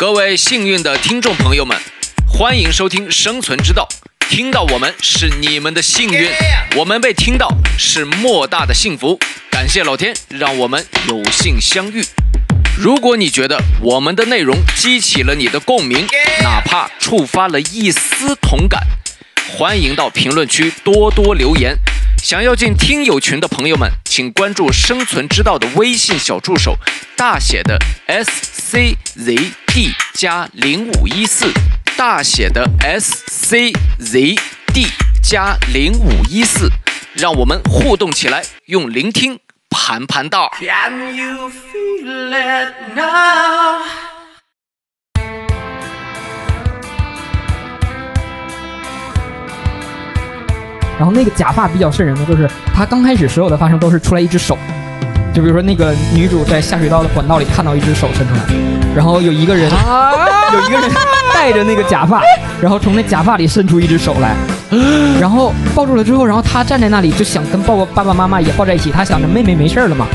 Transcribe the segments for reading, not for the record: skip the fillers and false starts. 各位幸运的听众朋友们，欢迎收听生存之道，听到我们是你们的幸运，我们被听到是莫大的幸福，感谢老天让我们有幸相遇。如果你觉得我们的内容激起了你的共鸣，哪怕触发了一丝同感，欢迎到评论区多多留言。想要进听友群的朋友们，请关注生存之道的微信小助手，大写的 SCZD 加0514，大写的 SCZD 加0514，让我们互动起来，用聆听盘盘道。Can you feel it now? 然后那个假发比较瘆人的就是他刚开始所有的发生都是出来一只手，就比如说那个女主在下水道的管道里看到一只手伸出来，然后有一个人戴着那个假发，然后从那假发里伸出一只手来，然后抱住了之后，然后他站在那里就想跟爸爸妈妈也抱在一起，他想着妹妹没事了嘛，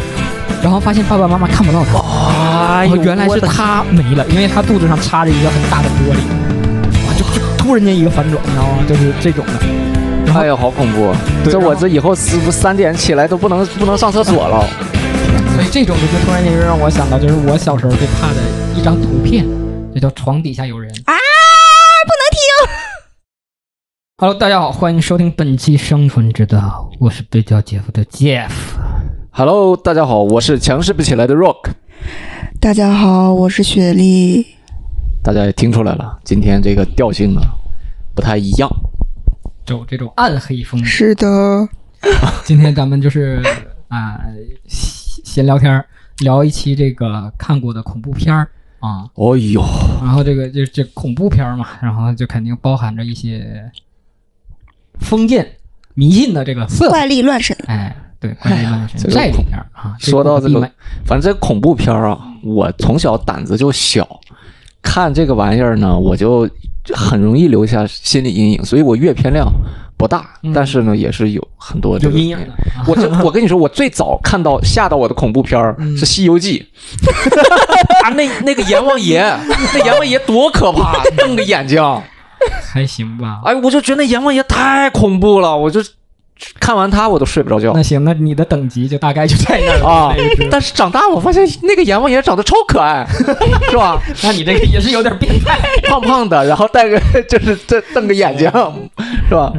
然后发现爸爸妈妈看不到他，然后原来是他没了，因为他肚子上插着一个很大的玻璃，哇，就突然间一个反转，你知道吗？就是这种的。哎呦，好恐怖！这我这以后3点起来都不能上厕所了。所以这种就突然间就让我想到，就是我小时候最怕的一张图片，就叫《床底下有人》啊，不能听。Hello， 大家好，欢迎收听本期《生存之道》，我是被叫 Jeff 的 Jeff。Hello， 大家好，我是强势不起来的 Rock。大家好，我是雪莉。大家也听出来了，今天这个调性呢不太一样。走这种暗黑风格，是的。今天咱们就是闲聊天，聊一期这个看过的恐怖片啊。哦呦，然后这个就恐怖片嘛，然后就肯定包含着一些封建迷信的这个怪力乱神。哎，对，怪力乱神这种片啊。说到这个，反正这恐怖片啊，我从小胆子就小，看这个玩意儿呢，我就很容易留下心理阴影，所以我阅片量不大，但是呢，也是有很多这个阴影的。我跟你说，我最早看到吓到我的恐怖片是《西游记》啊，那个阎王爷，那阎王爷多可怕，瞪着眼睛，还行吧？哎，我就觉得那阎王爷太恐怖了，我就看完他我都睡不着觉。那行，那你的等级就大概就在那儿啊。但是长大我发现那个阎王爷长得超可爱，是吧？那你这个也是有点变态，胖胖的，然后戴个就是这瞪个眼睛，是吧？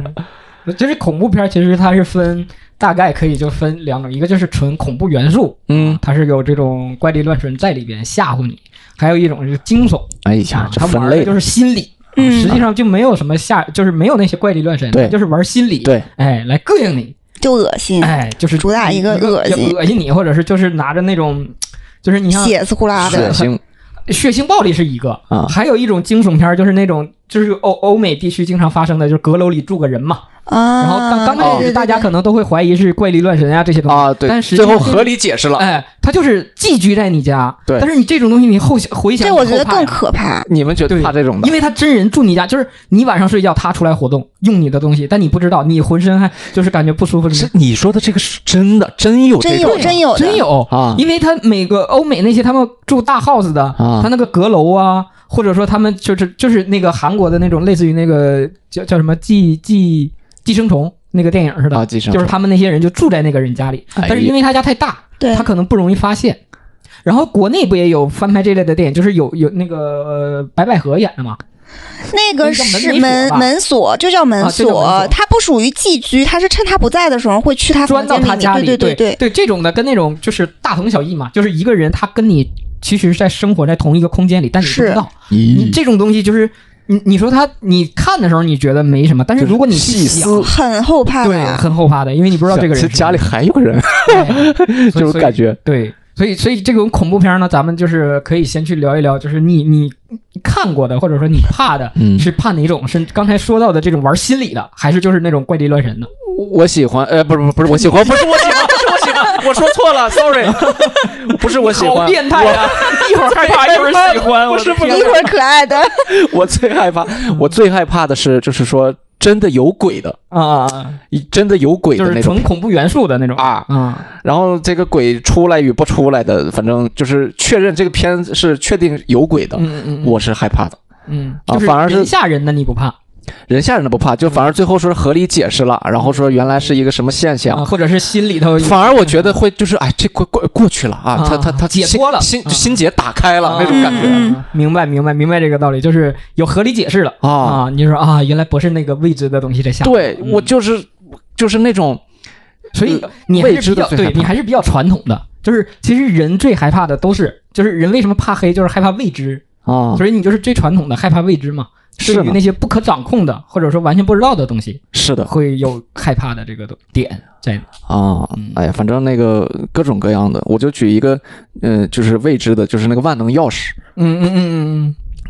就是恐怖片其实它是分大概可以就分两种，一个就是纯恐怖元素，它是有这种怪力乱神在里边吓唬你，还有一种是惊悚。哎呀，它玩的就是心理。实际上就没有什么就是没有那些怪力乱神，对，就是玩心理，对，哎，来膈应你，就恶心，哎，就是主打一个恶心你，或者是就是拿着那种，就是你像血丝呼啦的血腥暴力是一个啊，还有一种惊悚片就是那种就是欧美地区经常发生的，就是阁楼里住个人嘛啊，然后刚开始大家可能都会怀疑是怪力乱神啊这些东西啊，对，但是最后合理解释了，哎，它就是寄居在你家，对，但是你这种东西你后回想，这我觉得更可怕，你们觉得怕这种的，因为他真人住你家，就是你晚上睡觉他出来活动用你的东西，但你不知道，你浑身还就是感觉不舒服。是你说的这个是真的，真有这种，真有啊，因为他每个欧美那些他们住大 house 的啊，他那个阁楼啊，或者说他们就是那个韩国的那种类似于那个叫什么寄生虫那个电影似的，就是他们那些人就住在那个人家里，但是因为他家太大，他可能不容易发现。然后国内不也有翻拍这类的电影，就是有那个白百合演的嘛，那个是门锁，就叫门锁，它不属于寄居，它是趁他不在的时候会去他房间里面，钻到他家里，对，这种的跟那种就是大同小异嘛，就是一个人他跟你其实在生活在同一个空间里，但你不知道，你这种东西就是你说他，你看的时候你觉得没什么，但是如果你细思，很后怕的，对，很后怕的，因为你不知道这个人是家里还有人，这种感觉。对，所以这种恐怖片呢，咱们就是可以先去聊一聊，就是你看过的，或者说你怕的，是怕哪种？是刚才说到的这种玩心理的，还是就是那种怪力乱神的？我喜欢，不是我喜欢，不是我喜欢。我说错了 ，sorry， 不是我喜欢，好变态啊！一会儿害怕，一会儿喜欢，我是不一会儿可爱的。我最害怕的是，就是说真的有鬼的啊，真的有鬼的那种，就是纯恐怖元素的那种啊啊。然后这个鬼出来与不出来的，反正就是确认这个片是确定有鬼的，我是害怕的，啊，反而是人吓人的你不怕。人吓人的不怕，就反而最后说是合理解释了，然后说原来是一个什么现象，或者是心里头，反而我觉得会就是哎，这过去了啊，他解脱了，心结打开了那种感觉。明白这个道理，就是有合理解释了啊。你就说啊，原来不是那个未知的东西在下面。对，我就是那种，所以你还是比较对，你还是比较传统的，就是其实人最害怕的都是，就是人为什么怕黑，就是害怕未知啊，所以你就是最传统的害怕未知嘛。对于那些不可掌控的，或者说完全不知道的东西，是的，会有害怕的这个点在啊。哎呀，反正那个各种各样的，我就举一个，就是未知的，就是那个万能钥匙。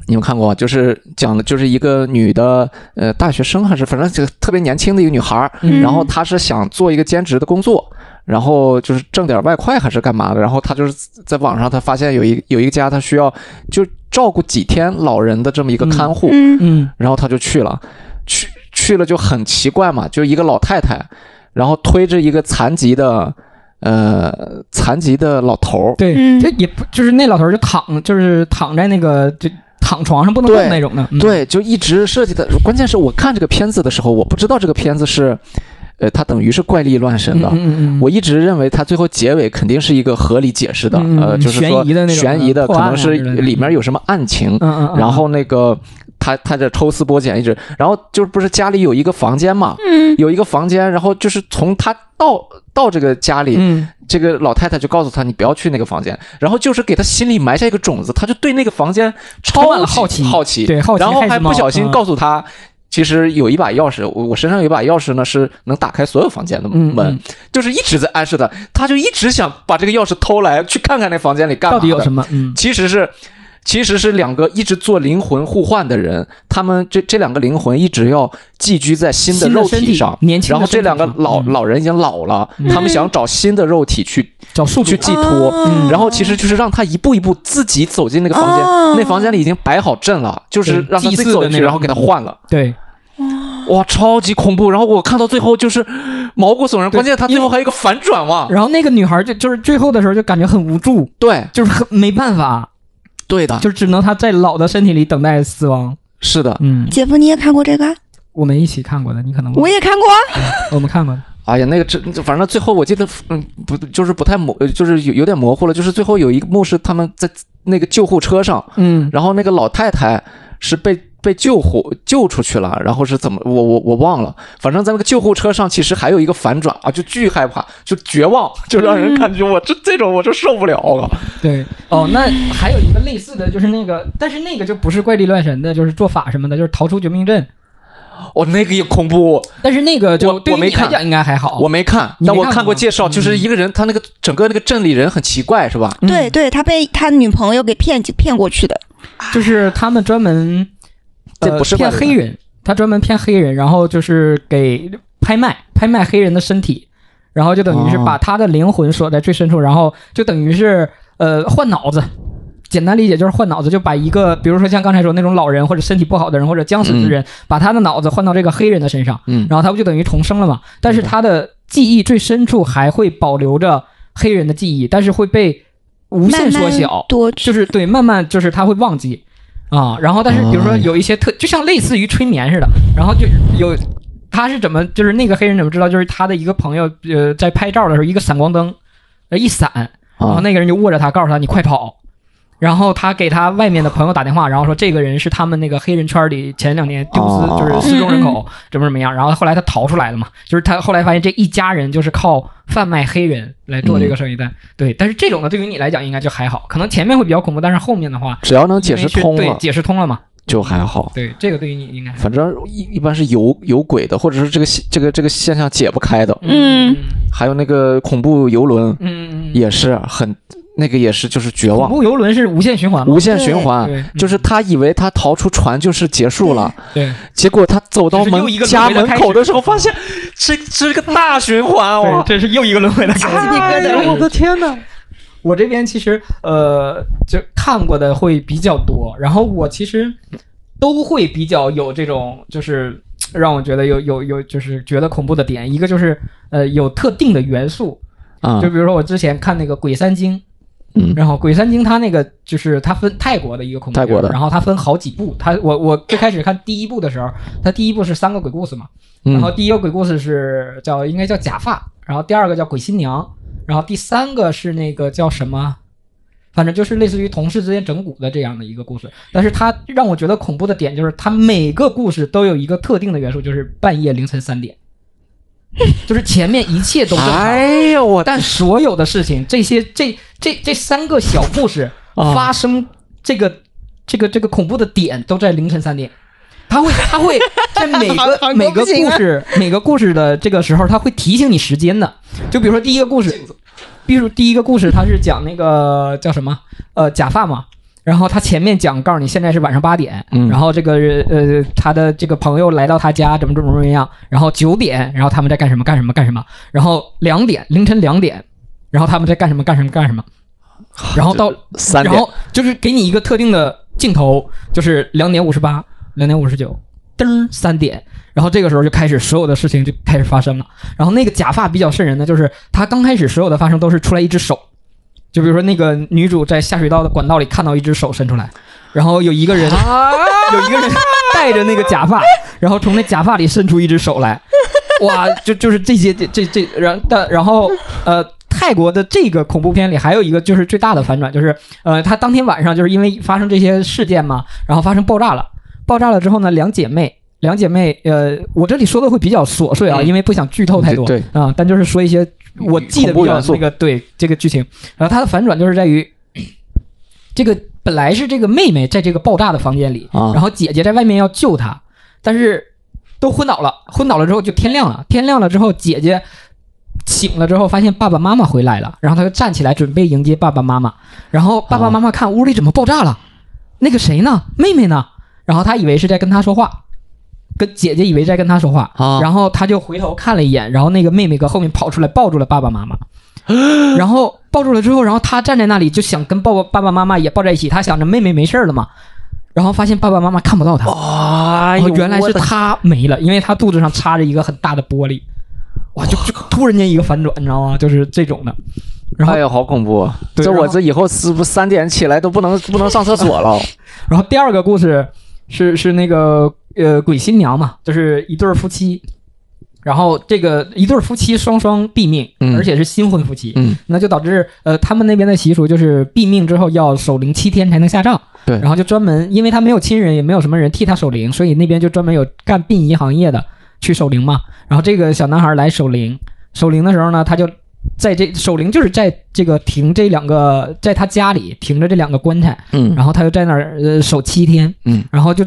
你们看过，就是讲的就是一个女的，大学生还是反正这个特别年轻的一个女孩，然后她是想做一个兼职的工作。然后就是挣点外快还是干嘛的，然后他就是在网上他发现有一个家，他需要就照顾几天老人的这么一个看护，然后他就去了就很奇怪嘛，就一个老太太，然后推着一个残疾的老头，对，这也不就是那老头就是躺在那个就。躺床上不能动那种的，对，就一直设计的。关键是我看这个片子的时候，我不知道这个片子是。它等于是怪力乱神的，我一直认为它最后结尾肯定是一个合理解释的，就是说悬疑的，可能是里面有什么案情，然后那个他在抽丝剥茧一直，然后就是不是家里有一个房间嘛，有一个房间，然后就是从他到这个家里，这个老太太就告诉他你不要去那个房间，然后就是给他心里埋下一个种子，他就对那个房间充满了好奇，对，然后还不小心告诉他。其实有一把钥匙，我身上有一把钥匙呢，是能打开所有房间的门，就是一直在暗示他，他就一直想把这个钥匙偷来，去看看那房间里干嘛的到底有什么。其实是两个一直做灵魂互换的人，他们这两个灵魂一直要寄居在新的肉体上，然后这两个老人已经老了，他们想找新的肉体去寄托，然后其实就是让他一步一步自己走进那个房间，那房间里已经摆好阵了，就是让他自己走进去，然后给他换了。对。哇，超级恐怖！然后我看到最后就是毛骨悚然，关键他最后还有一个反转嘛。然后那个女孩就是最后的时候就感觉很无助，对，就是很没办法，对的，就只能她在老的身体里等待死亡。是的，姐夫你也看过这个？我们一起看过的，你可能我也看过，我们看过的。哎呀，那个反正最后我记得，不就是不太就是有点模糊了。就是最后有一幕是他们在那个救护车上，然后那个老太太是被救出去了，然后是怎么我忘了，反正在那个救护车上其实还有一个反转啊，就巨害怕，就绝望，就让人感觉我这种我就受不了了。对，哦，那还有一个类似的就是那个，但是那个就不是怪力乱神的，就是做法什么的，就是逃出绝命镇。哦，那个也恐怖，但是那个就我没看，应该还好。我没看，但我看过介绍，就是一个人，他那个整个那个镇里人很奇怪，是吧？对对，他被他女朋友给骗过去的，就是他们专门。这不是骗黑人，他专门骗黑人，然后就是给拍卖黑人的身体，然后就等于是把他的灵魂锁在最深处，然后就等于是换脑子，简单理解就是换脑子，就把一个比如说像刚才说那种老人或者身体不好的人或者将死之人，把他的脑子换到这个黑人的身上，然后他不就等于重生了嘛？但是他的记忆最深处还会保留着黑人的记忆，但是会被无限缩小，就是对，慢慢就是他会忘记。啊，然后但是比如说有一些就像类似于催眠似的，然后就有他是怎么就是那个黑人怎么知道，就是他的一个朋友在拍照的时候一个闪光灯一闪，然后那个人就握着他告诉他你快跑，然后他给他外面的朋友打电话，然后说这个人是他们那个黑人圈里前2年丢失就是失踪人口怎么样，然后后来他逃出来了嘛，就是他后来发现这一家人就是靠贩卖黑人来做这个生意的，对，但是这种呢对于你来讲应该就还好，可能前面会比较恐怖，但是后面的话只要能解释通了，对，解释通了嘛就还好，对，这个对于你应该反正一般是有鬼的，或者是这个现象解不开的，还有那个恐怖游轮，也是很。那个也是，就是绝望。恐怖游轮是无限循环吗？无限循环，就是他以为他逃出船就是结束了，对，结果他走到家门口的时候，发现这是个大循环，哇，这是又一个轮回的开始。我的天哪！我这边其实就看过的会比较多，然后我其实都会比较有这种就是让我觉得有就是觉得恐怖的点，一个就是有特定的元素啊，就比如说我之前看那个《鬼三惊》。嗯，然后《鬼三惊》它那个就是它分泰国的一个恐怖片，然后它分好几部。它我最开始看第一部的时候，它第一部是三个鬼故事嘛，然后第一个鬼故事是应该叫假发，然后第二个叫鬼新娘，然后第三个是那个叫什么，反正就是类似于同事之间整蛊的这样的一个故事。但是它让我觉得恐怖的点就是它每个故事都有一个特定的元素，就是半夜凌晨3点。就是前面一切都正常，哎呦我！但所有的事情，这三个小故事发生，这个恐怖的点都在凌晨3点。他会在每个故事的这个时候，他会提醒你时间的。就比如说第一个故事，他是讲那个叫什么假发嘛。然后他前面讲告诉你现在是晚上8点，然后这个他的这个朋友来到他家怎么样，然后9点，然后他们在干什么，然后凌晨2点，然后他们在干什么，然后到3点，然后就是给你一个特定的镜头，就是2点58、2点59，噔3点，然后这个时候就开始所有的事情就开始发生了。然后那个假发比较瘆人的就是他刚开始所有的发生都是出来一只手。就比如说那个女主在下水道的管道里看到一只手伸出来，然后有一个人戴着那个假发，然后从那假发里伸出一只手来，哇，就是这些这然后泰国的这个恐怖片里还有一个就是最大的反转，就是他当天晚上就是因为发生这些事件嘛，然后发生爆炸了之后呢，两姐妹我这里说的会比较琐碎啊，因为不想剧透太多啊，但就是说一些我记得比较那个对这个剧情。然后它的反转就是在于，这个本来是这个妹妹在这个爆炸的房间里，然后姐姐在外面要救她，但是都昏倒了之后就天亮了之后，姐姐醒了之后发现爸爸妈妈回来了，然后她就站起来准备迎接爸爸妈妈，然后爸爸妈妈看屋里怎么爆炸了，那个谁呢，妹妹呢，然后她以为是在跟她说话。姐姐以为在跟他说话，然后他就回头看了一眼，然后那个妹妹搁后面跑出来抱住了爸爸妈妈，然后抱住了之后，然后他站在那里就想跟爸爸妈妈也抱在一起，他想着妹妹没事了嘛，然后发现爸爸妈妈看不到他，然后原来是他没了，因为他肚子上插着一个很大的玻璃，哇，就突然间一个反转，你知道吗？就是这种的。然后哎呦，好恐怖！这我这以后是不3点起来都不能上厕所了。然后第二个故事是那个。鬼新娘嘛，就是一对夫妻，然后这个一对夫妻双双毙命，而且是新婚夫妻，那就导致他们那边的习俗就是毙命之后要守灵7天才能下葬，对，然后就专门因为他没有亲人也没有什么人替他守灵，所以那边就专门有干殡仪行业的去守灵嘛。然后这个小男孩来守灵的时候呢，他就在这守灵就是在这个在他家里停着这两个棺材，然后他就在那儿守7天，然后就。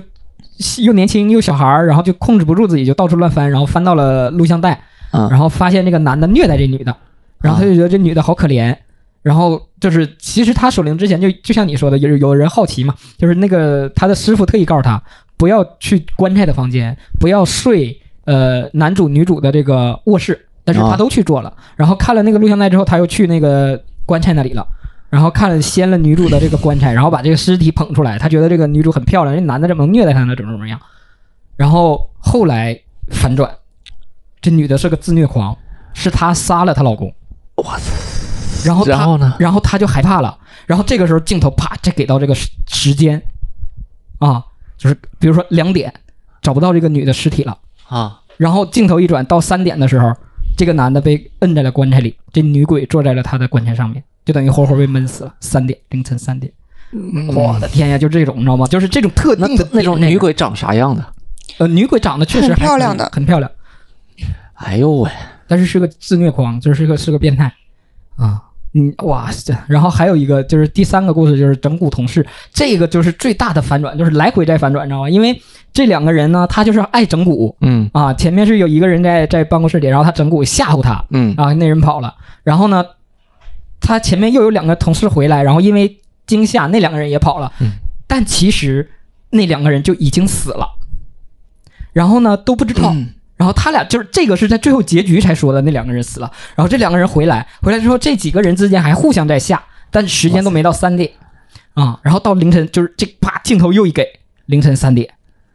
又年轻又小孩，然后就控制不住自己，就到处乱翻，然后翻到了录像带，然后发现这个男的虐待这女的，然后他就觉得这女的好可怜，然后就是其实他守灵之前就像你说的，有人好奇嘛，就是那个他的师傅特意告诉他不要去棺材的房间，不要睡男主女主的这个卧室，但是他都去做了，然后看了那个录像带之后，他又去那个棺材那里了。然后掀了女主的这个棺材，然后把这个尸体捧出来，他觉得这个女主很漂亮，这男的这么虐待她呢，怎么样？然后后来反转，这女的是个自虐狂，是她杀了她老公。我操！然后呢？然后她就害怕了。然后这个时候镜头啪，再给到这个时间，啊，就是比如说2点找不到这个女的尸体了啊，然后镜头一转到3点的时候，这个男的被摁在了棺材里，这女鬼坐在了他的棺材上面。就等于活活被闷死了，凌晨3点，我的天呀！就这种你知道吗？就是这种特定的那种女鬼长啥样的？女鬼长得确实很漂亮的，很漂亮。哎呦喂！但是是个自虐狂，就是是个变态啊！哇塞！然后还有一个就是第三个故事就是整蛊同事，这个就是最大的反转，就是来回再反转，你知道吗？因为这两个人呢，他就是爱整蛊，前面是有一个人在办公室里，然后他整蛊吓唬他，那人跑了，然后呢？他前面又有两个同事回来，然后因为惊吓，那两个人也跑了，但其实那两个人就已经死了，然后呢都不知道，然后他俩就是这个是在最后结局才说的，那两个人死了，然后这两个人回来之后，这几个人之间还互相在吓，但时间都没到3点啊，然后到凌晨就是这啪镜头又一给凌晨3点，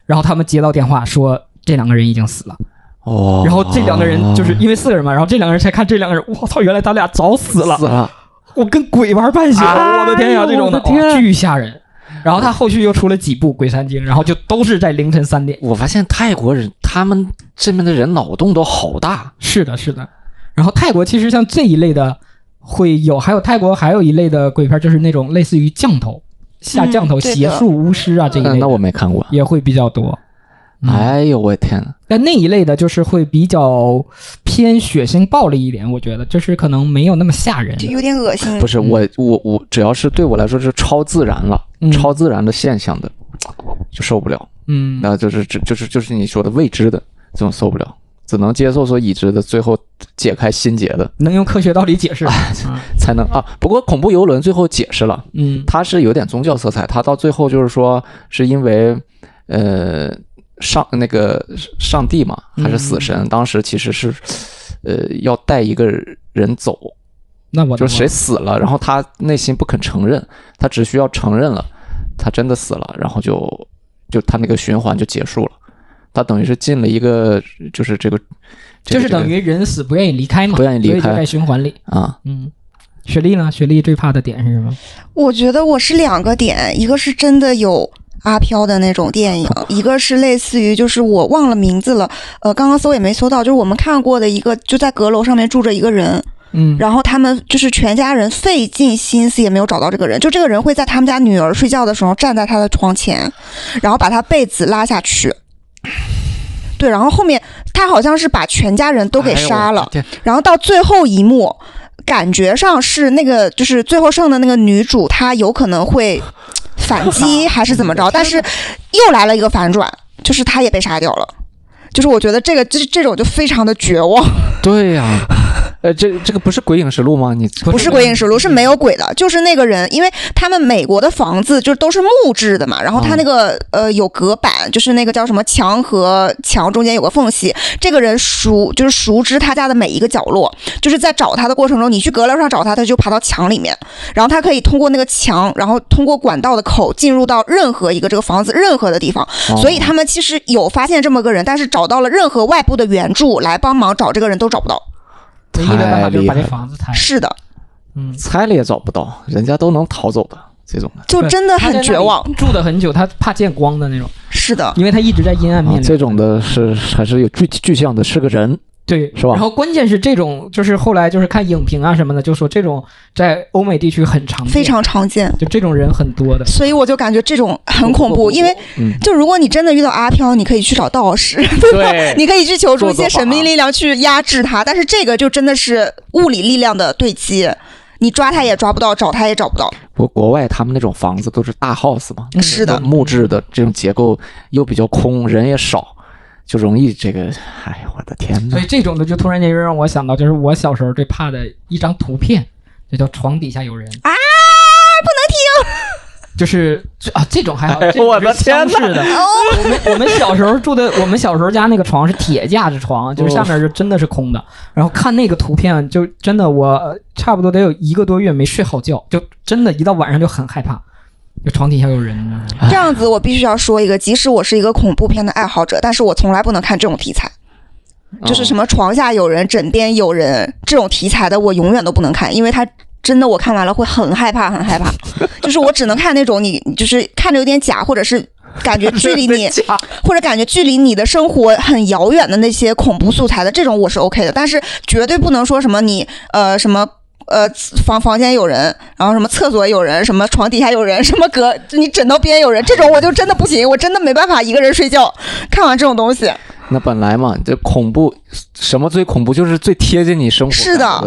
然后他们接到电话说这两个人已经死了。哦，然后这两个人就是因为四个人嘛，然后这两个人才看这两个人，我操，原来他俩早死了，死了，我跟鬼玩半宿，哎、我的天呀、啊，这种的、哦、巨吓人。然后他后续又出了几部《鬼三惊》，然后就都是在凌晨3点。我发现泰国人他们这边的人脑洞都好大。是的，是的。然后泰国其实像这一类的会有，还有泰国还有一类的鬼片，就是那种类似于降头、下降头、邪术、巫师啊这一类的、那我没看过，也会比较多。哎呦我天哪！但那一类的就是会比较偏血腥暴力一点，我觉得就是可能没有那么吓人，就有点恶心。不是我只要是对我来说是超自然了、超自然的现象的就受不了。嗯，那就是你说的未知的这种受不了，只能接受所已知的，最后解开心结的，能用科学道理解释、才能啊。不过恐怖游轮最后解释了，它是有点宗教色彩，它到最后就是说是因为上帝嘛，还是死神？当时其实是，要带一个人走，那我就谁死了，然后他内心不肯承认，他只需要承认了，他真的死了，然后就他那个循环就结束了。他等于是进了一个，就是就是等于人死不愿意离开嘛，不愿意离开，所以就在循环里啊，雪莉呢？雪莉最怕的点是什么？我觉得我是两个点，一个是真的有。阿飘的那种电影，一个是类似于就是我忘了名字了，刚刚搜也没搜到，就是我们看过的一个，就在阁楼上面住着一个人，然后他们就是全家人费尽心思也没有找到这个人，就这个人会在他们家女儿睡觉的时候站在他的床前，然后把他被子拉下去。对，然后后面他好像是把全家人都给杀了，然后到最后一幕，感觉上是那个就是最后剩的那个女主，她有可能会。反击还是怎么着，但是又来了一个反转，就是他也被杀掉了，就是我觉得这种就非常的绝望。对呀、这个不是鬼影实录吗？你不是鬼影实录，是没有鬼的，就是那个人，因为他们美国的房子就都是木质的嘛，然后他那个、有隔板，就是那个叫什么墙和墙中间有个缝隙，这个人熟知他家的每一个角落，就是在找他的过程中，你去阁楼上找他，他就爬到墙里面，然后他可以通过那个墙，然后通过管道的口进入到任何一个这个房子任何的地方，所以他们其实有发现这么个人，但是找到了任何外部的援助来帮忙找这个人都找不到。唯一的办法就是把这房子拆。是的，拆了也找不到，人家都能逃走的这种的，就真的很绝望。住的很久，他怕见光的那种。是的，因为他一直在阴暗面。这种的是还是有具象的，是个人，对，是吧？然后关键是这种，就是后来就是看影评啊什么的，就说这种在欧美地区很常见，非常常见，就这种人很多的。所以我就感觉这种很恐怖，因为就如果你真的遇到阿飘，你可以去找道士，对，你可以去求助一些神秘力量去压制他，但是这个就真的是物理力量的对击，你抓他也抓不到，找他也找不到。不过国外他们那种房子都是大 house 嘛，是的，木质的这种结构又比较空，人也少。就容易这个，哎呀，我的天哪！所以这种的就突然间又让我想到，就是我小时候最怕的一张图片，就叫床底下有人啊，不能听。就是啊，这种还好，我的天呐，我们小时候住的，我们小时候家那个床是铁架子床，就是下面就真的是空的。然后看那个图片，就真的我差不多得有1个多月没睡好觉，就真的一到晚上就很害怕。就床底下有人呢，这样子我必须要说一个，即使我是一个恐怖片的爱好者，但是我从来不能看这种题材，就是什么床下有人、枕边有人这种题材的，我永远都不能看，因为它真的我看完了会很害怕，很害怕。就是我只能看那种你就是看着有点假，或者是感觉距离你或者感觉距离你的生活很遥远的那些恐怖素材的，这种我是 OK 的，但是绝对不能说什么你什么。房间有人，然后什么厕所有人，什么床底下有人，什么你枕头边有人，这种我就真的不行，我真的没办法一个人睡觉。看完这种东西，那本来嘛，这恐怖什么最恐怖就是最贴近你生活。是的，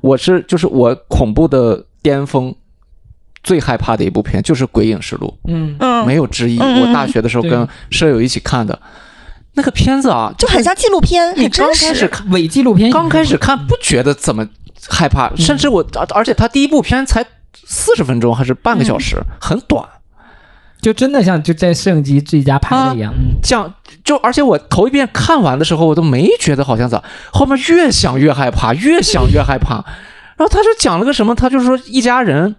我恐怖的巅峰，最害怕的一部片就是《鬼影实录》，没有之一。我大学的时候跟舍友一起看的。那个片子啊，就很像纪录片，很真实。伪纪录片，刚开始看不觉得怎么害怕，甚至我，而且他第一部片才40分钟还是半个小时，很短，就真的像就在摄影机自己家拍的一样。就而且我头一遍看完的时候，我都没觉得好像咋，后面越想越害怕，越想越害怕。然后他就讲了个什么，他就是说一家人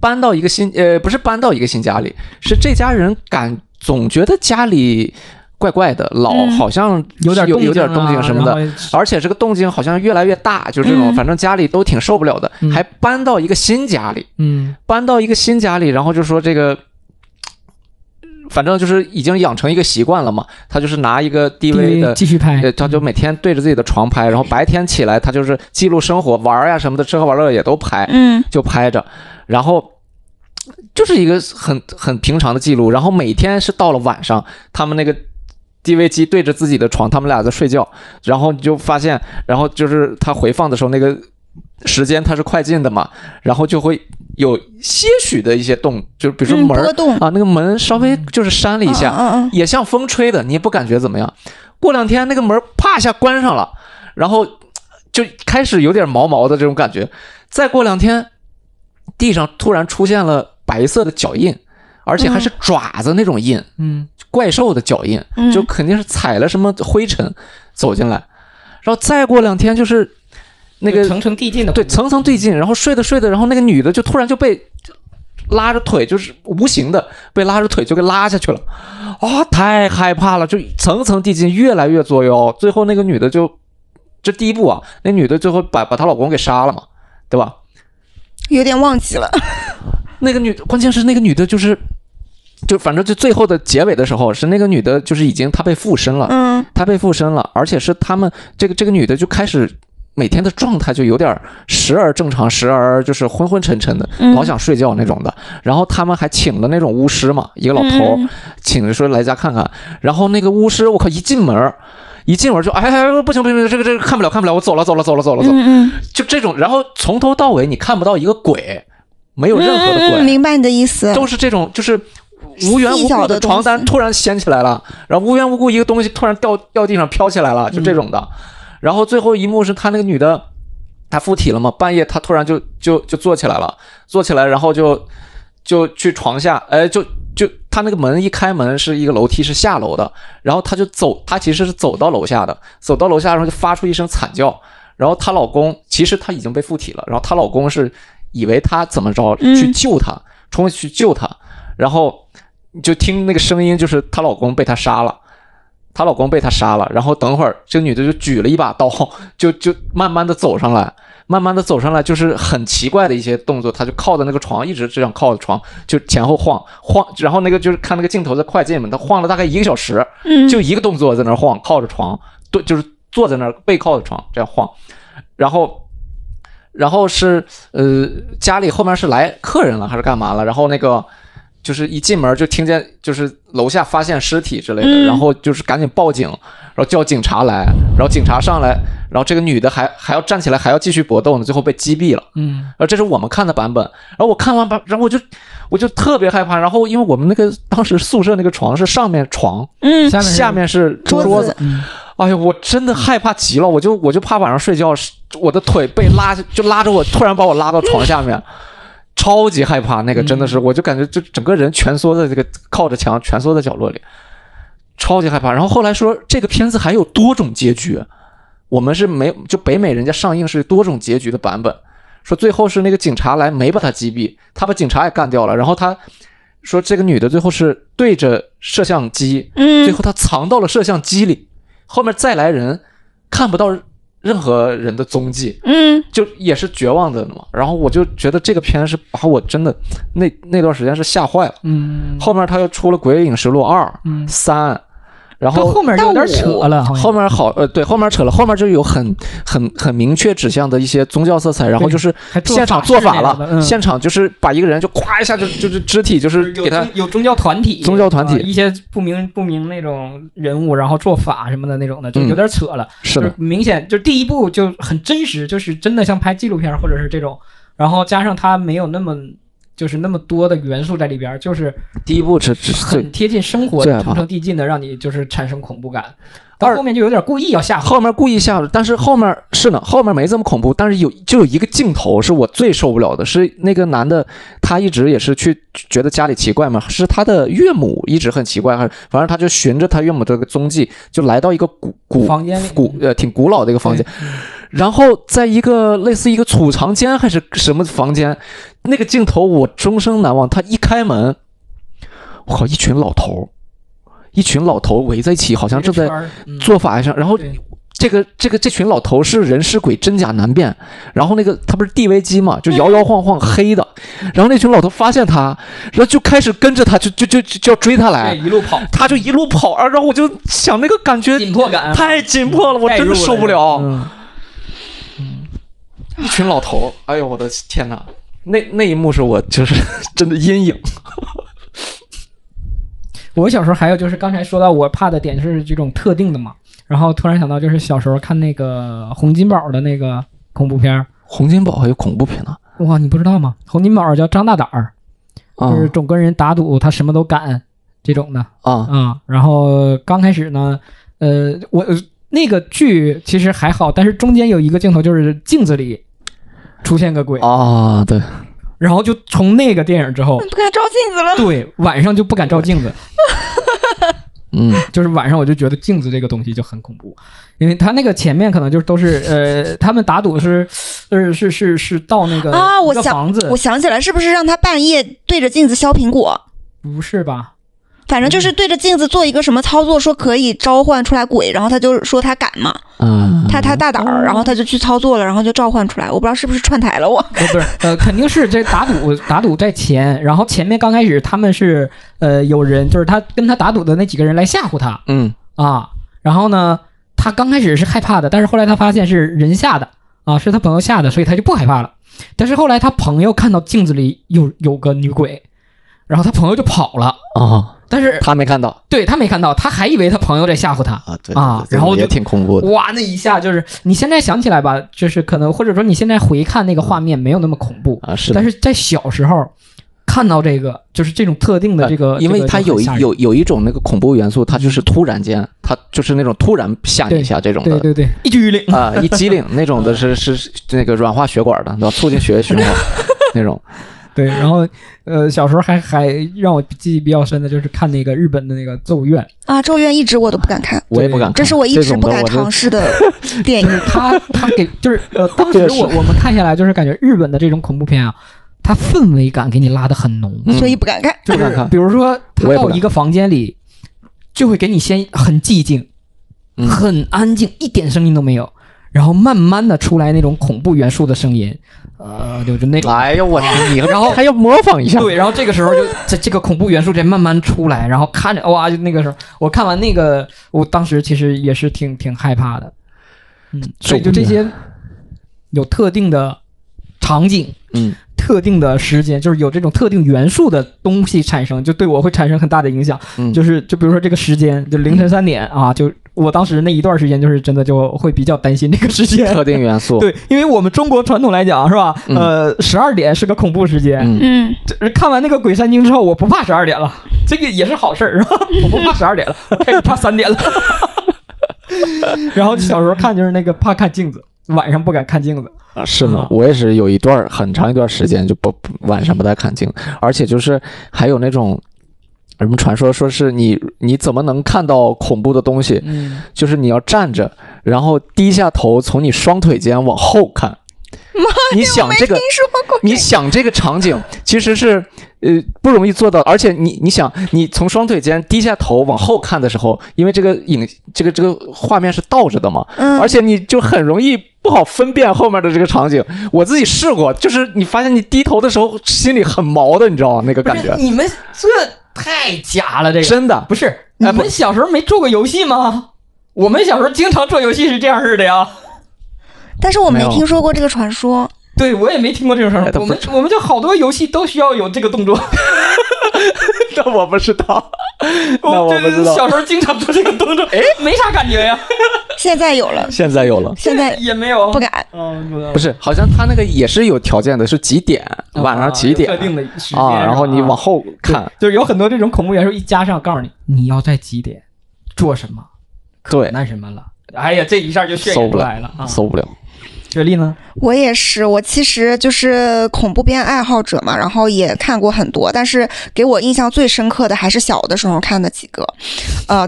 搬到一个新，不是搬到一个新家里，是这家人总觉得家里。怪怪的，老好像有点动静什么的，而且这个动静好像越来越大，就这种，反正家里都挺受不了的，还搬到一个新家里，搬到一个新家里，然后就说这个，反正就是已经养成一个习惯了嘛，他就是拿一个 DV 的继续拍，他就每天对着自己的床拍，然后白天起来他就是记录生活，玩呀什么的，吃喝玩乐也都拍，就拍着，然后。就是一个很平常的记录，然后每天是到了晚上，他们那个 DV 机对着自己的床，他们俩在睡觉，然后你就发现，然后就是他回放的时候，那个时间它是快进的嘛，然后就会有些许的一些动，就比如说门啊，那个门稍微就是扇了一下，也像风吹的，你也不感觉怎么样。过两天那个门啪一下关上了，然后就开始有点毛毛的这种感觉。再过两天，地上突然出现了。白色的脚印，而且还是爪子那种印，怪兽的脚印，就肯定是踩了什么灰尘走进来，然后再过两天就是那个层层递进的，对，层层递进，然后睡的，然后那个女的就突然就被拉着腿，就是无形的被拉着腿就给拉下去了，啊，太害怕了，就层层递进，越来越作妖，最后那个女的就这第一步啊，那女的最后把她老公给杀了嘛，对吧？有点忘记了。那个女，关键是那个女的，就反正就最后的结尾的时候，是那个女的，就是已经她被附身了，她被附身了，而且是他们这个女的就开始每天的状态就有点时而正常，时而就是昏昏沉沉的，老想睡觉那种的。然后他们还请了那种巫师嘛，一个老头请着说来家看看，然后那个巫师，我靠，一进门就哎不行，这个看不了，我走了，就这种，然后从头到尾你看不到一个鬼。没有任何的鬼，明白你的意思，都是这种，就是无缘无故的床单突然掀起来了，然后无缘无故一个东西突然掉地上飘起来了，就这种的。然后最后一幕是她那个女的，她附体了嘛，半夜她突然就坐起来，然后就去床下，就她那个门一开门是一个楼梯，是下楼的，然后她其实是走到楼下，然后就发出一声惨叫，然后她老公其实她已经被附体了，然后她老公是。以为他怎么着去救他，冲去救他，然后就听那个声音，就是她老公被他杀了。然后等会儿这个女的就举了一把刀，就慢慢的走上来，就是很奇怪的一些动作，她就靠着那个床，一直这样靠着床，就前后晃，然后那个就是看那个镜头在快进嘛，她晃了大概1个小时，就一个动作在那晃，靠着床，对，就是坐在那儿背靠着床这样晃，然后是家里后面是来客人了还是干嘛了，然后那个就是一进门就听见就是楼下发现尸体之类的，然后就是赶紧报警，然后叫警察来，然后警察上来，然后这个女的还要站起来，还要继续搏斗呢，最后被击毙了。然后这是我们看的版本，然后我看完然后我就特别害怕，然后因为我们那个当时宿舍那个床是上面床，下面是桌子。哎呦，我真的害怕极了，我就怕晚上睡觉，我的腿被拉着我，突然把我拉到床下面，超级害怕。那个真的是，我就感觉就整个人蜷缩在这个靠着墙，蜷缩在角落里，超级害怕。然后后来说这个片子还有多种结局，我们是没就北美人家上映是多种结局的版本，说最后是那个警察来没把他击毙，他把警察也干掉了，然后他。说这个女的最后是对着摄像机，最后她藏到了摄像机里，后面再来人看不到任何人的踪迹，就也是绝望的嘛。然后我就觉得这个片是把我真的那段时间是吓坏了，后面他又出了《鬼影实录2》、3，然后后面有点扯了，后面对，后面扯了，后面就有很明确指向的一些宗教色彩，然后就是现场做法了，现场就是把一个人就咵一下就是肢体就是给他有宗教团体一些不明那种人物，然后做法什么的那种的，就有点扯了，是的，明显就第一部就很真实，就是真的像拍纪录片或者是这种，然后加上他没有那么。就是那么多的元素在里边，就是第一部很贴近生活，层层递进的让你就是产生恐怖感，到后面就有点故意要吓，后面故意吓，但是后面是呢，后面没这么恐怖，但是有一个镜头是我最受不了的，是那个男的，他一直也是去觉得家里奇怪嘛，是他的岳母一直很奇怪，反正他就循着他岳母这个踪迹，就来到一个挺古老的一个房间。然后在一个类似一个储藏间还是什么房间，那个镜头我终生难忘。他一开门，我靠，一群老头，一群老头围在一起，好像正在做法上，然后这群老头是人是鬼真假难辨，然后那个他不是地位机嘛，就摇摇晃晃黑的，然后那群老头发现他，然后就开始跟着他，就要追他来，一路跑，他就一路跑，然后我就想那个感觉紧迫感太紧迫了，我真的受不了。一群老头，哎呦我的天哪，那一幕是我就是真的阴影。我小时候还有就是刚才说到我怕的点是这种特定的嘛，然后突然想到就是小时候看那个洪金宝的那个恐怖片。洪金宝还有恐怖片呢？哇，你不知道吗？洪金宝叫张大胆儿，就是总跟人打赌他什么都敢这种的啊、然后刚开始呢我那个剧其实还好，但是中间有一个镜头就是镜子里出现个鬼啊，对，然后就从那个电影之后不敢照镜子了。对，晚上就不敢照镜子。嗯，就是晚上我就觉得镜子这个东西就很恐怖，因为他那个前面可能就都是他们打赌是到那个啊，我想起来，是不是让他半夜对着镜子削苹果？不是吧？反正就是对着镜子做一个什么操作，说可以召唤出来鬼，然后他就说他敢嘛，他大胆儿，然后他就去操作了，然后就召唤出来。我不知道是不是串台了我。不是，肯定是这打赌在前，然后前面刚开始他们是有人就是他跟他打赌的那几个人来吓唬他，然后呢他刚开始是害怕的，但是后来他发现是人吓的啊，是他朋友吓的，所以他就不害怕了。但是后来他朋友看到镜子里有个女鬼，然后他朋友就跑了啊。但是他没看到，对，他没看到，他还以为他朋友在吓唬他啊，对啊，然后也挺恐怖的。哇，那一下就是你现在想起来吧，就是可能或者说你现在回看那个画面没有那么恐怖啊，是。但是在小时候看到这个，就是这种特定的这个，因为它有一种那个恐怖元素，它就是突然间，它就是那种突然吓你一下这种的，对对对，一激灵啊，一激灵那种的是那个软化血管的，对吧？促进血液循环那种。对，然后小时候还让我记忆比较深的就是看那个日本的那个咒怨啊，咒怨一直我都不敢看，我也不敢看，这是我一直不敢尝试的电影。他给就是当时我们看下来就是感觉日本的这种恐怖片啊，它氛围感给你拉得很浓，所以不敢看。就是比如说他到一个房间里，就会给你先很寂静，很安静，一点声音都没有。然后慢慢的出来那种恐怖元素的声音，就那种，哎呦我你，然后还要模仿一下，对，然后这个时候就这个恐怖元素在慢慢出来，然后看着哇，就那个时候我看完那个，我当时其实也是挺害怕的，所以就这些有特定的场景，特定的时间，就是有这种特定元素的东西产生，就对我会产生很大的影响，就比如说这个时间，就凌晨3点啊，就。我当时那一段时间就是真的就会比较担心这个时间特定元素，对，因为我们中国传统来讲是吧，12点是个恐怖时间，看完那个鬼山精之后我不怕12点了，这个也是好事是吧？我不怕12点了，我开始怕3点了。然后小时候看就是那个怕看镜子，晚上不敢看镜子啊，是吗？我也是有一段很长一段时间就不晚上不太看镜子，而且就是还有那种。什么传说说是你怎么能看到恐怖的东西？就是你要站着，然后低下头，从你双腿间往后看。你想这个，你想这个场景其实是不容易做到，而且你想你从双腿间低下头往后看的时候，因为这个画面是倒着的嘛，而且你就很容易不好分辨后面的这个场景。我自己试过，就是你发现你低头的时候心里很毛的，你知道吗？那个感觉。你们这。太假了，这个真的不是。你们小时候没做过游戏吗？我们小时候经常做游戏是这样式的呀。但是我没听说过这个传说。对，我也没听过这种传说。我们就好多游戏都需要有这个动作。那我不知道，我不知道。小时候经常做这个动作，没啥感觉呀。现在有了，现在也没有，不敢。不是，好像他那个也是有条件的，是几点，晚上几点，特定的时间，然后你往后看，就是有很多这种恐怖元素一加上，告诉你要在几点做什么，对，那什么了。哎呀，这一下就渲染出来了啊，受不了。雪莉呢？我也是，我其实就是恐怖片爱好者嘛，然后也看过很多，但是给我印象最深刻的还是小的时候看的几个，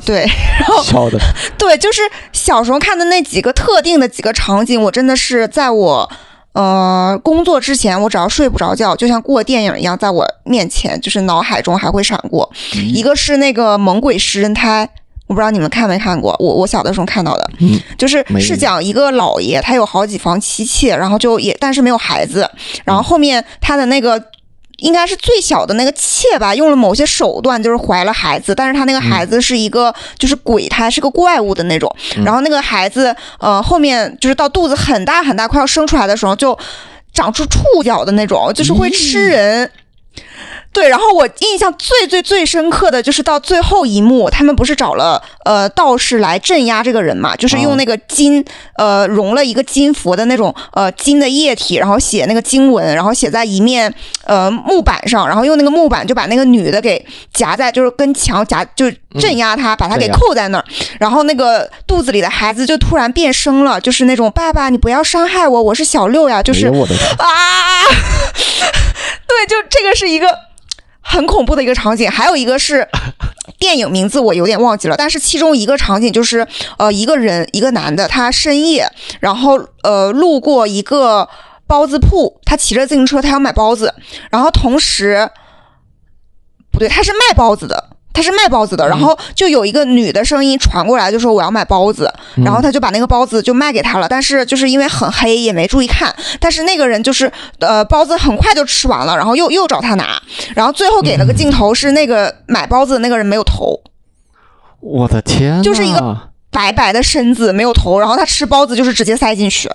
对，然后小的，对，就是小时候看的那几个特定的几个场景，我真的是在我工作之前我只要睡不着觉，就像过电影一样，在我面前就是脑海中还会闪过。一个是那个猛鬼食人胎，我不知道你们看没看过，我小的时候看到的，就是是讲一个老爷，他有好几房妻妾，然后就也但是没有孩子，然后后面他的那个应该是最小的那个妾吧，用了某些手段就是怀了孩子，但是他那个孩子是一个就是鬼胎，是个怪物的那种，然后那个孩子后面就是到肚子很大很大快要生出来的时候就长出触角的那种，就是会吃人。对，然后我印象最深刻的就是到最后一幕，他们不是找了道士来镇压这个人嘛，就是用那个金融了一个金佛的那种金的液体，然后写那个经文，然后写在一面木板上，然后用那个木板就把那个女的给夹在，就是跟墙夹，就镇压她，把她给扣在那儿，然后那个肚子里的孩子就突然变声了，就是那种爸爸你不要伤害我，我是小六呀，就是啊，对，就这个是一个很恐怖的一个场景。还有一个是电影名字我有点忘记了，但是其中一个场景就是一个男的，他深夜然后路过一个包子铺，他骑着自行车，他要买包子，然后同时不对，他是卖包子的，然后就有一个女的声音传过来，就说我要买包子，然后他就把那个包子就卖给他了，但是就是因为很黑也没注意看，但是那个人就是包子很快就吃完了，然后又找他拿，然后最后给了个镜头是那个买包子的那个人没有头，我的天，就是一个白白的身子没有头，然后他吃包子就是直接塞进去。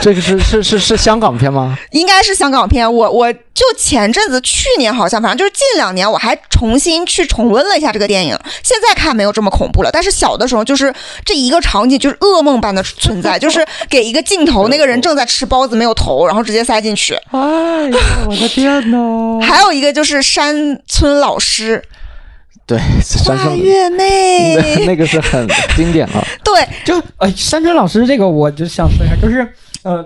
这个是香港片吗？应该是香港片。我就前阵子去年好像，反正就是近两年我还重新去重温了一下这个电影，现在看没有这么恐怖了，但是小的时候就是这一个场景就是噩梦般的存在，就是给一个镜头，那个人正在吃包子没有头，然后直接塞进去。哎呀，我的天哪！还有一个就是山村老师。对，花月妹那个是很经典了。对，就山村老师这个我就想说一下，就是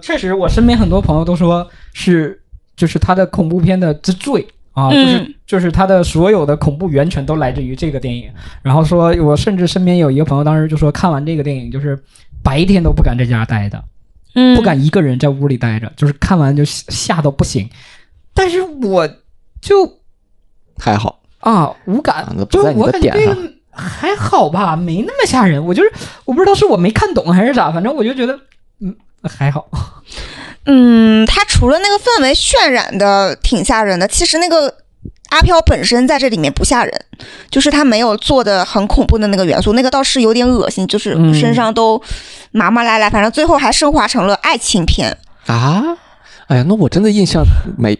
确实我身边很多朋友都说是就是他的恐怖片的之最啊，就是他的所有的恐怖源泉都来自于这个电影。然后说我甚至身边有一个朋友当时就说看完这个电影就是白天都不敢在家待的，不敢一个人在屋里待着，就是看完就吓到不行。但是我就还好。啊，无感，就我感觉这个还好吧，没那么吓人。我不知道是我没看懂还是啥，反正我就觉得，还好。它除了那个氛围渲染的挺吓人的，其实那个阿飘本身在这里面不吓人，就是他没有做的很恐怖的那个元素，那个倒是有点恶心，就是身上都麻麻来来，反正最后还升华成了爱情片啊。哎呀，那我真的印象没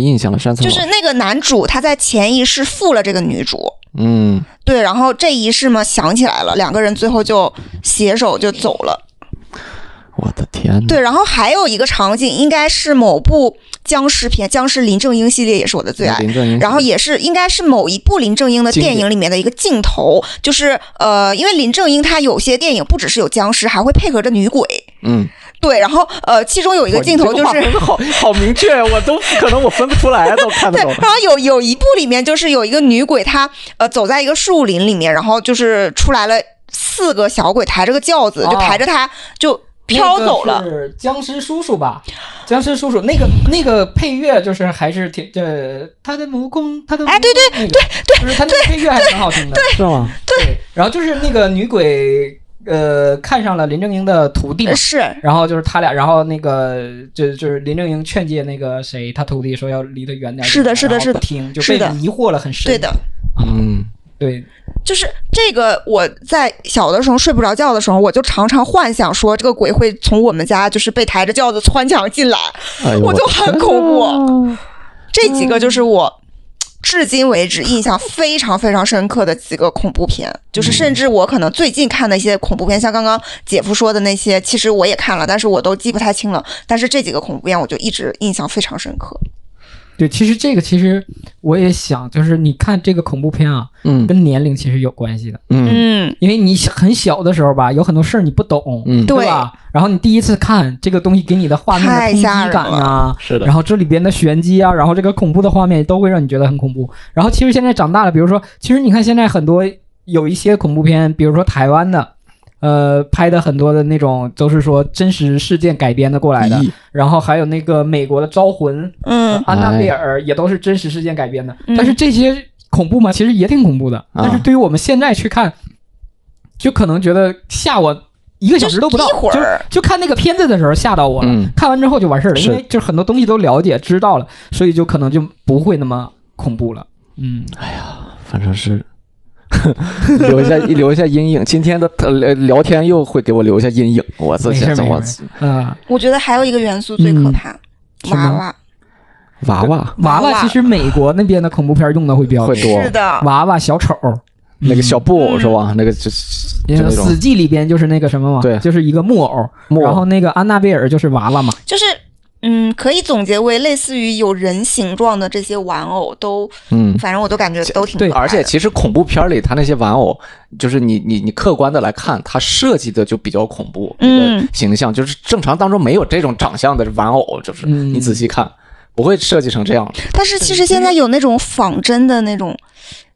印象了。山村就是那个男主，他在前一世负了这个女主，对，然后这一世嘛想起来了，两个人最后就携手就走了。我的天哪！对，然后还有一个场景，应该是某部僵尸片，僵尸林正英系列也是我的最爱。林正英，然后也是应该是某一部林正英的电影里面的一个镜头，就是因为林正英他有些电影不只是有僵尸，还会配合着女鬼。对，然后其中有一个镜头就是、这个、好明确，我都可能我分不出来都看得懂。对，然后有一部里面就是有一个女鬼，她走在一个树林里面，然后就是出来了四个小鬼抬着个轿子，就抬着她就飘走了。那个、是僵尸叔叔吧？僵尸叔叔那个配乐就是还是挺他的魔宫，他的哎对，就是他那个配乐还挺好听的，是吗？对，然后就是那个女鬼。看上了林正英的徒弟是，然后就是他俩，然后那个就是林正英劝诫那个谁，他徒弟说要离得远点。是的，听就被迷惑了，很深。对的，对，就是这个。我在小的时候睡不着觉的时候，我就常常幻想说这个鬼会从我们家就是被抬着轿子穿墙进来，我就很恐怖。这几个就是我。至今为止印象非常非常深刻的几个恐怖片，就是甚至我可能最近看的一些恐怖片，像刚刚姐夫说的那些，其实我也看了，但是我都记不太清了。但是这几个恐怖片我就一直印象非常深刻。对，其实我也想，就是你看这个恐怖片啊，跟年龄其实有关系的，因为你很小的时候吧，有很多事儿你不懂，对吧？然后你第一次看这个东西，给你的画面的冲击感啊，是的。然后这里边的玄机啊，然后这个恐怖的画面都会让你觉得很恐怖。然后其实现在长大了，比如说，其实你看现在很多有一些恐怖片，比如说台湾的。拍的很多的那种都是说真实事件改编的过来的，然后还有那个美国的招魂，安娜贝尔也都是真实事件改编的，但是这些恐怖嘛，其实也挺恐怖的，但是对于我们现在去看就可能觉得吓我一个小时都不到，就看那个片子的时候吓到我了，看完之后就完事了，因为就很多东西都了解知道了，所以就可能就不会那么恐怖了。嗯，哎呀，反正是留一下阴影。今天的聊天又会给我留下阴影，我自己怎么？我觉得还有一个元素最可怕，娃娃。娃娃，其实美国那边的恐怖片用的会比较多，是的，娃娃小丑。那个小布偶是吧？那个就是死寂里边就是那个什么嘛，对，就是一个木偶，然后那个安娜贝尔就是娃娃嘛，就是可以总结为类似于有人形状的这些玩偶都，反正我都感觉都挺可爱的。对，而且其实恐怖片里它那些玩偶，就是你客观的来看，它设计的就比较恐怖，形象就是正常当中没有这种长相的玩偶，就是你仔细看。不会设计成这样，但是其实现在有那种仿真的那种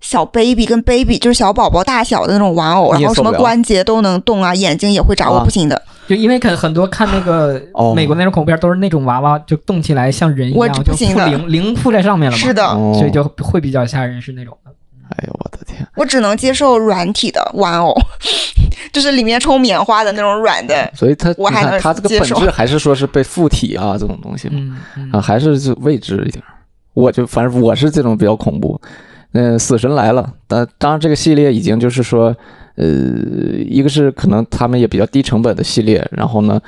小 baby 跟 baby 就是小宝宝大小的那种玩偶，然后什么关节都能动啊，眼睛也会眨，我不行的。就因为很多看那个美国那种恐怖片都是那种娃娃就动起来像人一样，就零附在上面了嘛，是的，所以就会比较吓人，是那种的。哎呦我的天！我只能接受软体的玩偶，就是里面充棉花的那种软的。所以它这个本质还是说是被附体啊这种东西嘛，还是未知一点。我就反正我是这种比较恐怖。死神来了，当然这个系列已经就是说，一个是可能他们也比较低成本的系列，然后呢，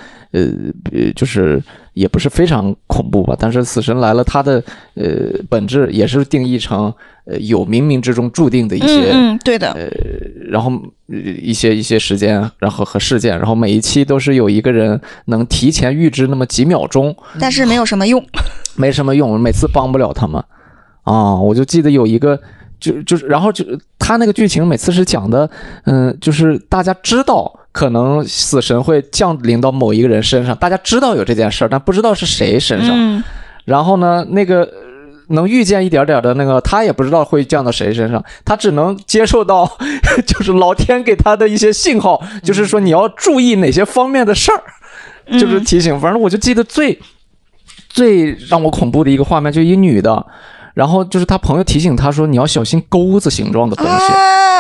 就是也不是非常恐怖吧。但是死神来了，它的本质也是定义成。有冥冥之中注定的一些，对的，然后一些时间，然后和事件，然后每一期都是有一个人能提前预知那么几秒钟，但是没有什么用，没什么用，每次帮不了他们啊！我就记得有一个，就是，然后就他那个剧情每次是讲的，就是大家知道可能死神会降临到某一个人身上，大家知道有这件事儿，但不知道是谁身上。然后呢，那个。能预见一点点的那个，他也不知道会降到谁身上，他只能接受到就是老天给他的一些信号，就是说你要注意哪些方面的事儿，就是提醒。反正我就记得最让我恐怖的一个画面，就一女的，然后就是她朋友提醒她说你要小心钩子形状的东西，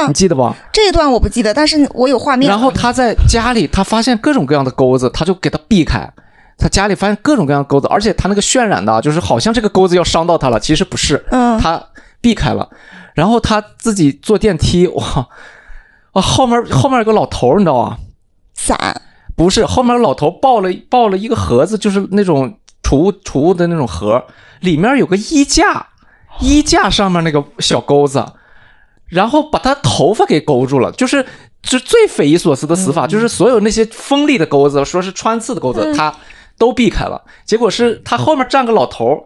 你记得吧？这一段我不记得，但是我有画面。然后她在家里，她发现各种各样的钩子，她就给她避开。他家里发现各种各样的钩子，而且他那个渲染的，就是好像这个钩子要伤到他了，其实不是，他避开了。然后他自己坐电梯，哇，后面有个老头，你知道吗？伞不是，后面有老头抱了一个盒子，就是那种储物的那种盒，里面有个衣架上面那个小钩子，然后把他头发给勾住了，就是最匪夷所思的死法，就是所有那些锋利的钩子，说是穿刺的钩子，他。都避开了，结果是他后面站个老头，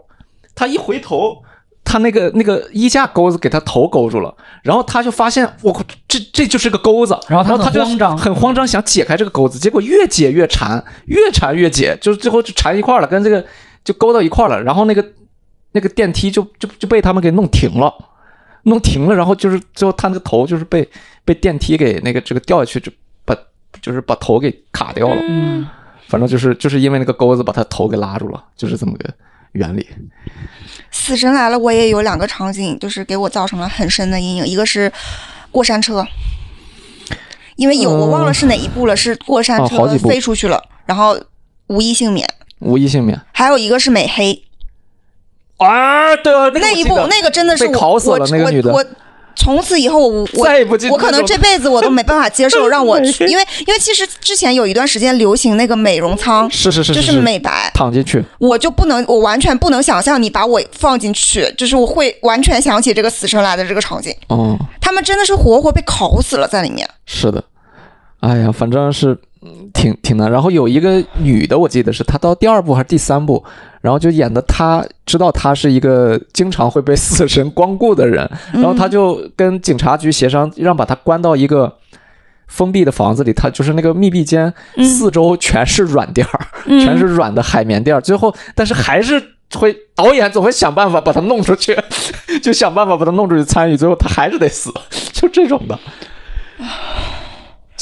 他一回头，他那个衣架钩子给他头勾住了，然后他就发现我这就是个钩子，然后他就很慌张，想解开这个钩子，结果越解越缠，越缠越解，就是最后就缠一块了，跟这个就勾到一块了，然后那个电梯就被他们给弄停了，然后就是最后他那个头就是被电梯给那个这个掉下去，就把头给卡掉了。反正就是因为那个钩子把他头给拉住了，就是这么个原理。死神来了，我也有两个场景，就是给我造成了很深的阴影。一个是过山车，因为我忘了是哪一部了，是过山车飞出去了，然后无一幸免。还有一个是美黑。啊，对啊，那一部那个真的是被烤死了那个女的。我从此以后我可能这辈子我都没办法接受让我因为其实之前有一段时间流行那个美容舱，是就是美白躺进去，我完全不能想象你把我放进去，就是我会完全想起这个死神来的这个场景。他们真的是活活被烤死了在里面。是的，哎呀，反正是挺难。然后有一个女的，我记得是她到第二部还是第三部，然后就演的她知道她是一个经常会被死神光顾的人，然后她就跟警察局协商，让把她关到一个封闭的房子里，她就是那个密闭间，四周全是软垫，全是软的海绵垫，最后但是还是会导演总会想办法把她弄出去，就想办法把她弄出去参与，最后她还是得死，就这种的。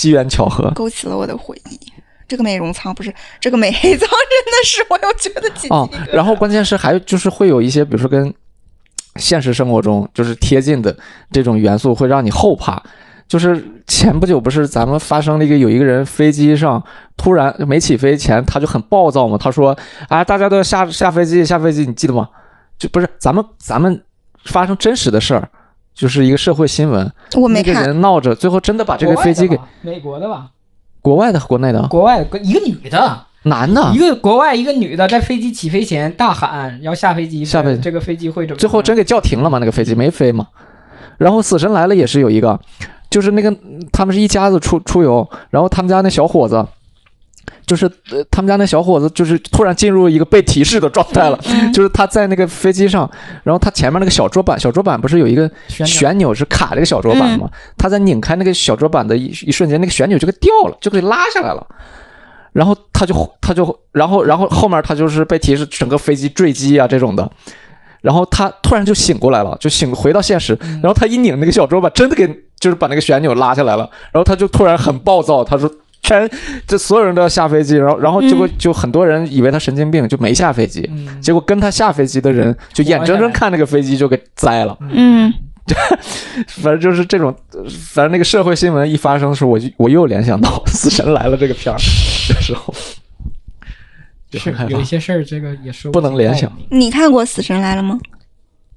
机缘巧合勾起了我的回忆。这个美容舱不是这个美黑舱，真的是我又觉得奇迹。哦，然后关键是还就是会有一些，比如说跟现实生活中就是贴近的这种元素，会让你后怕。就是前不久不是咱们发生了一个，有一个人飞机上突然没起飞前他就很暴躁嘛，他说啊，大家都要下飞机，你记得吗？就不是咱们发生真实的事儿。就是一个社会新闻，我没看。那个人闹着，最后真的把这个飞机给美国的吧。国外的，国内的，国外一个女的，男的，一个国外一个女的，在飞机起飞前大喊要下飞机，下飞这个飞机会怎么？最后真给叫停了吗？那个飞机没飞嘛。然后死神来了也是有一个，就是那个他们是一家子出游，然后他们家那小伙子，就是他们家那小伙子就是突然进入一个被提示的状态了，就是他在那个飞机上，然后他前面那个小桌板不是有一个旋钮是卡这个小桌板吗？他在拧开那个小桌板的一瞬间，那个旋钮就给掉了，就给拉下来了。然后然后后面他就是被提示整个飞机坠机啊这种的。然后他突然就醒过来了，就回到现实。然后他一拧那个小桌板，真的给就是把那个旋钮拉下来了。然后他就突然很暴躁，他说。这所有人都要下飞机，然后结果就很多人以为他神经病，就没下飞机。结果跟他下飞机的人就眼睁睁看那个飞机就给栽了。反正就是这种，反正那个社会新闻一发生的时候，我又联想到《死神来了》这个片儿的时候，是有一些事儿，这个也是不能联想。你看过《死神来了》吗？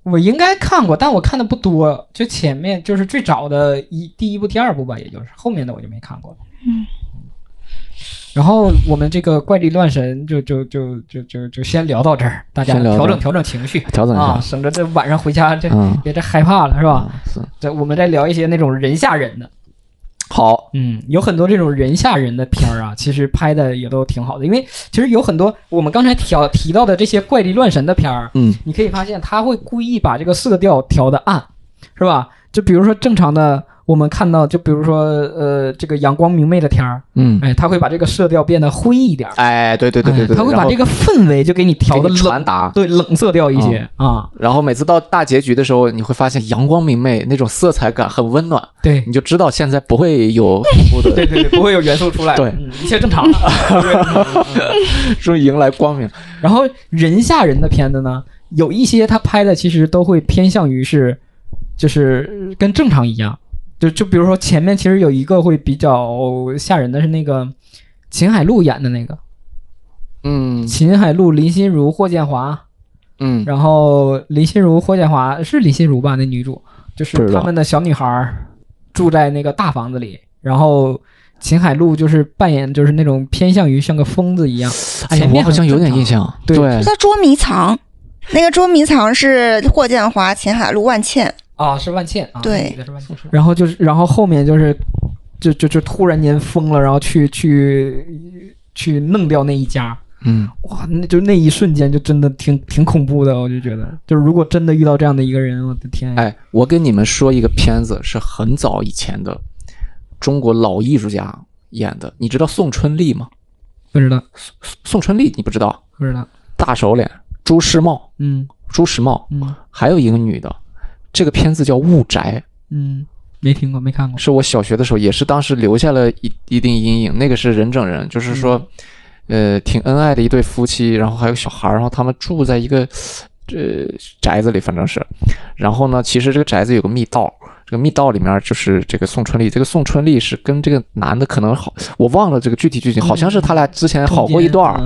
我应该看过，但我看的不多，就前面就是最早的第一部、第二部吧，也就是后面的我就没看过了。然后我们这个怪力乱神就先聊到这儿，大家调整情绪，调整一下啊，省着这晚上回家这别这害怕了，是吧？这我们再聊一些那种人吓人的。好，有很多这种人吓人的片儿啊，其实拍的也都挺好的，因为其实有很多我们刚才提到的这些怪力乱神的片儿，你可以发现他会故意把这个色调调的暗，是吧？就比如说正常的。我们看到，就比如说，这个阳光明媚的天儿，哎，他会把这个色调变得灰一点，哎，对，他会把这个氛围就给你调的冷，对，冷色调一些啊。然后每次到大结局的时候，你会发现阳光明媚那种色彩感很温暖，对，你就知道现在不会有恐怖的，对，不会有元素出来，对，一切正常，终于迎来光明。然后人吓人的片子呢，有一些他拍的其实都会偏向于是，就是跟正常一样。就比如说前面其实有一个会比较吓人的是那个秦海璐演的那个，秦海璐、林心如、霍建华，然后林心如、霍建华是林心如吧？那女主就是他们的小女孩住在那个大房子里，然后秦海璐就是扮演就是那种偏向于像个疯子一样。哎呀，我好像有点印象，对，就在捉迷藏，那个捉迷藏是霍建华、秦海璐、万茜。啊，是万茜啊，对，然后就是，然后后面就是，就突然间疯了，然后去弄掉那一家，哇，那就那一瞬间就真的挺恐怖的，我就觉得，就是如果真的遇到这样的一个人，我的天！哎，我跟你们说一个片子，是很早以前的中国老艺术家演的，你知道宋春丽吗？不知道。宋春丽你不知道？不知道。大手脸，朱时茂，还有一个女的。这个片子叫《雾宅》，没听过，没看过。是我小学的时候，也是当时留下了一定阴影。那个是人整人，就是说，挺恩爱的一对夫妻，然后还有小孩，然后他们住在一个宅子里，反正是。然后呢，其实这个宅子有个密道，这个密道里面就是这个宋春丽，这个宋春丽是跟这个男的可能好，我忘了这个具体剧情，好像是他俩之前好过一段，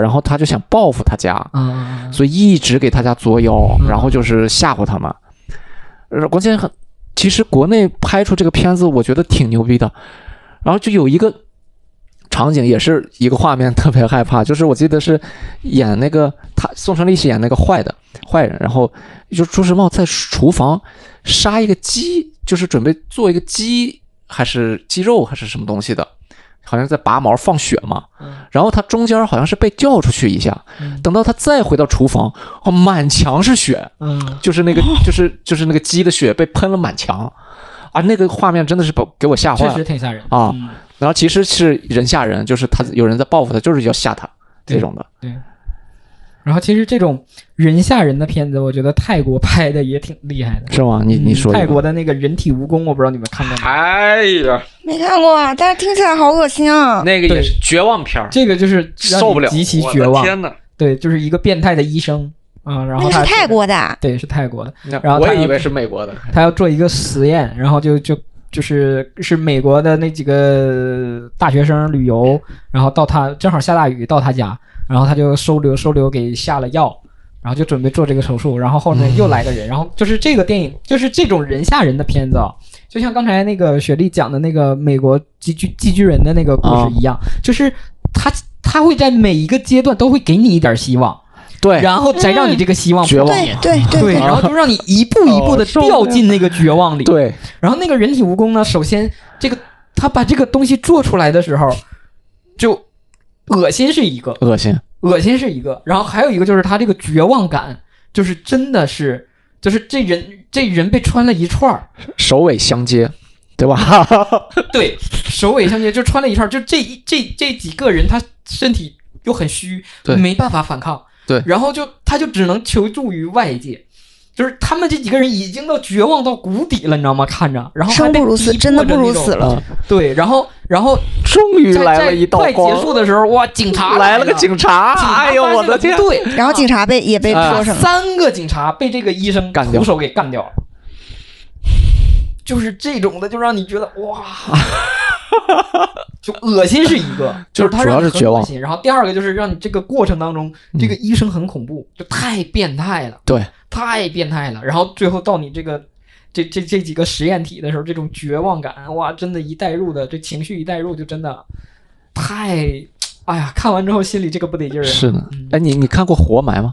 然后他就想报复他家，所以一直给他家作妖，然后就是吓唬他们。关键很，其实国内拍出这个片子，我觉得挺牛逼的。然后就有一个场景，也是一个画面特别害怕，就是我记得是演那个宋春丽是演那个坏人，然后就朱时茂在厨房杀一个鸡，就是准备做一个鸡还是鸡肉还是什么东西的，好像在拔毛放血嘛。然后他中间好像是被叫出去一下，等到他再回到厨房，哦，满墙是血，就是那个鸡的血被喷了满墙啊，那个画面真的是给我吓坏了，确实挺吓人啊。然后其实是人吓人，就是他有人在报复他，就是要吓他这种的。对。然后其实这种人吓人的片子我觉得泰国拍的也挺厉害的，是吗？你说泰国的那个人体蜈蚣，我不知道你们看过吗？哎呀，没看过啊，但是听起来好恶心啊。那个也是绝望片，这个就是受不了，极其绝望，天哪。对，就是一个变态的医生啊、然后他是泰国的，对，是泰国的。然后我也以为是美国的。他要做一个实验，然后就是美国的那几个大学生旅游，然后到他正好下大雨到他家，然后他就收留给下了药，然后就准备做这个手术，然后后面又来个人、然后就是这个电影就是这种人吓人的片子、就像刚才那个雪莉讲的那个美国寄居人的那个故事一样、就是他会在每一个阶段都会给你一点希望，对，然后再让你这个希望绝望，对，然后就让你一步一步的掉进那个绝望里。对，然后那个人体蜈蚣呢，首先这个他把这个东西做出来的时候，就恶心是一个，然后还有一个就是他这个绝望感，就是真的是，就是这人被穿了一串，首尾相接。对吧？对，首尾相接，就穿了一串，就这几个人，他身体又很虚，没办法反抗。对，然后他就只能求助于外界，就是他们这几个人已经到绝望到谷底了，你知道吗？看着，然后生不如死，真的不如死了。对，然后终于来了一道光。快结束的时候，哇，警察来了个警察，哎呦我的天！对，然后警察也被说什么？3个警察被这个医生徒手给干掉了。就是这种的，就让你觉得哇，就恶心是一个，就是他主要是绝望。然后第2个就是让你这个过程当中，这个医生很恐怖，就太变态了，对，太变态了。然后最后到你这个这几个实验体的时候，这种绝望感，哇，真的，一带入的这情绪一带入，就真的太，哎呀，看完之后心里这个不得劲儿。是的，哎，你看过《活埋》吗？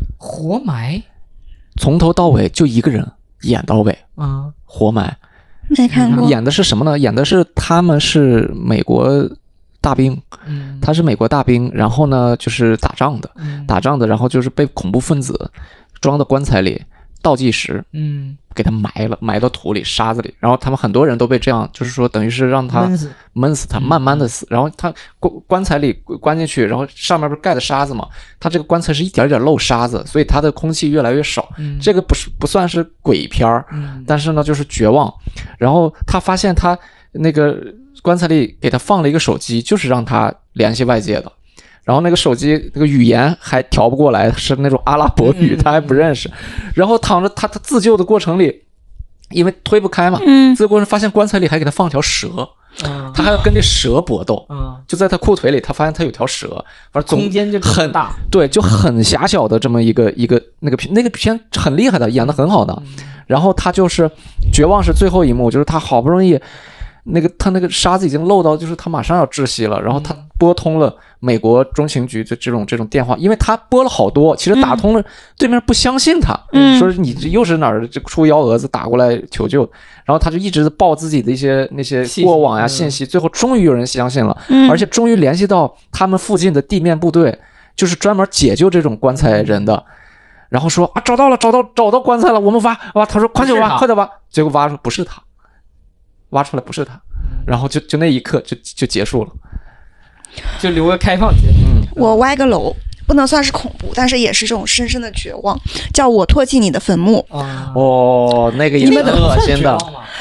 《活埋》从头到尾就一个人演到尾啊。活埋没看过，演的是什么呢？演的是他们是美国大兵，他是美国大兵，然后呢就是打仗的，然后就是被恐怖分子装到棺材里倒计时，给他埋到土里沙子里，然后他们很多人都被这样，就是说等于是让他闷死他，慢慢的死，然后他棺材里关进去，然后上面不是盖的沙子嘛，他这个棺材是一点点漏沙子，所以他的空气越来越少。这个不算是鬼片儿，但是呢就是绝望。然后他发现他那个棺材里给他放了一个手机，就是让他联系外界的。然后那个手机那个语言还调不过来，是那种阿拉伯语，他还不认识。然后躺着他自救的过程里，因为推不开嘛，自救过程发现棺材里还给他放条蛇，他还要跟这蛇搏斗，就在他裤腿里，他发现他有条蛇，反正空间就很大，对，就很狭小的这么一个那个片很厉害的，演得很好的。然后他就是绝望是最后一幕，就是他好不容易。他那个沙子已经漏到，就是他马上要窒息了，然后他拨通了美国中情局的这种电话，因为他拨了好多，其实打通了，对面不相信他，说你又是哪儿出幺蛾子打过来求救，然后他就一直报自己的一些那些过往呀信息，最后终于有人相信了，而且终于联系到他们附近的地面部队，就是专门解救这种棺材人的。然后说啊，找到棺材了，我们挖，他说快点挖，结果挖出不是他。挖出来不是他，然后就那一刻就结束了，就留个开放结局。我歪个楼不能算是恐怖，但是也是这种深深的绝望，叫我唾弃你的坟墓。哦，那个也很恶心的，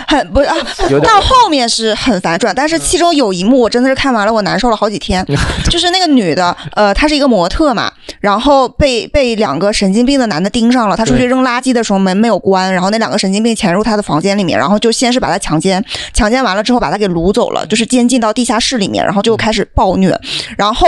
很不啊，到后面是很反转，但是其中有一幕我真的是看完了，我难受了好几天。就是那个女的，她是一个模特嘛，然后被2个神经病的男的盯上了，她出去扔垃圾的时候门没有关，然后那2个神经病潜入她的房间里面，然后就先是把她强奸完了之后把她给掳走了，就是监禁到地下室里面，然后就开始暴虐，然后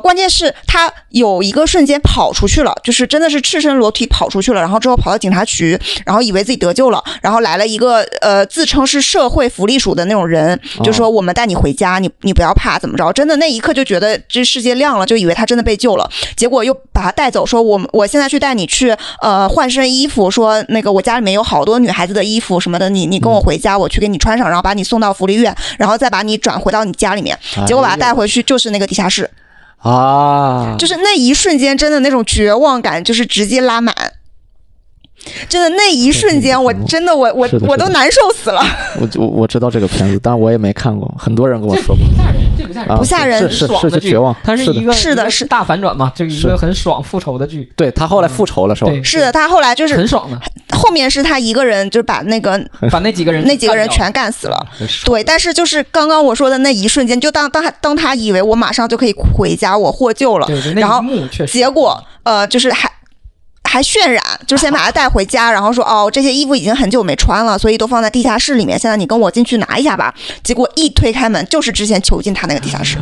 关键是她有一个瞬间跑出去了，就是真的是赤身裸体跑出去了，然后之后跑到警察局，然后以为自己得救了，然后来了一个自称是社会福利署的那种人，就说我们带你回家，你不要怕怎么着，真的那一刻就觉得这世界亮了，就以为他真的被救了，结果又把他带走，说我现在去带你去换身衣服，说那个我家里面有好多女孩子的衣服什么的，你跟我回家，我去给你穿上，然后把你送到福利院，然后再把你转回到你家里面，结果把他带回去就是那个地下室。啊，就是那一瞬间真的那种绝望感就是直接拉满，真的那一瞬间我真的我都难受死了。我知道这个片子，但我也没看过，很多人跟我说过。不吓人，是绝望，它是一个是大反转嘛，就一个很爽复仇的剧。对，他后来复仇了是吧？是的，他后来就是很爽的。后面是他一个人就把那几个人全干死了。对，但是就是刚刚我说的那一瞬间，就当他以为我马上就可以回家，我获救了，然后结果就是还渲染，就是先把他带回家，然后说哦，这些衣服已经很久没穿了，所以都放在地下室里面。现在你跟我进去拿一下吧。结果一推开门，就是之前囚禁他那个地下室。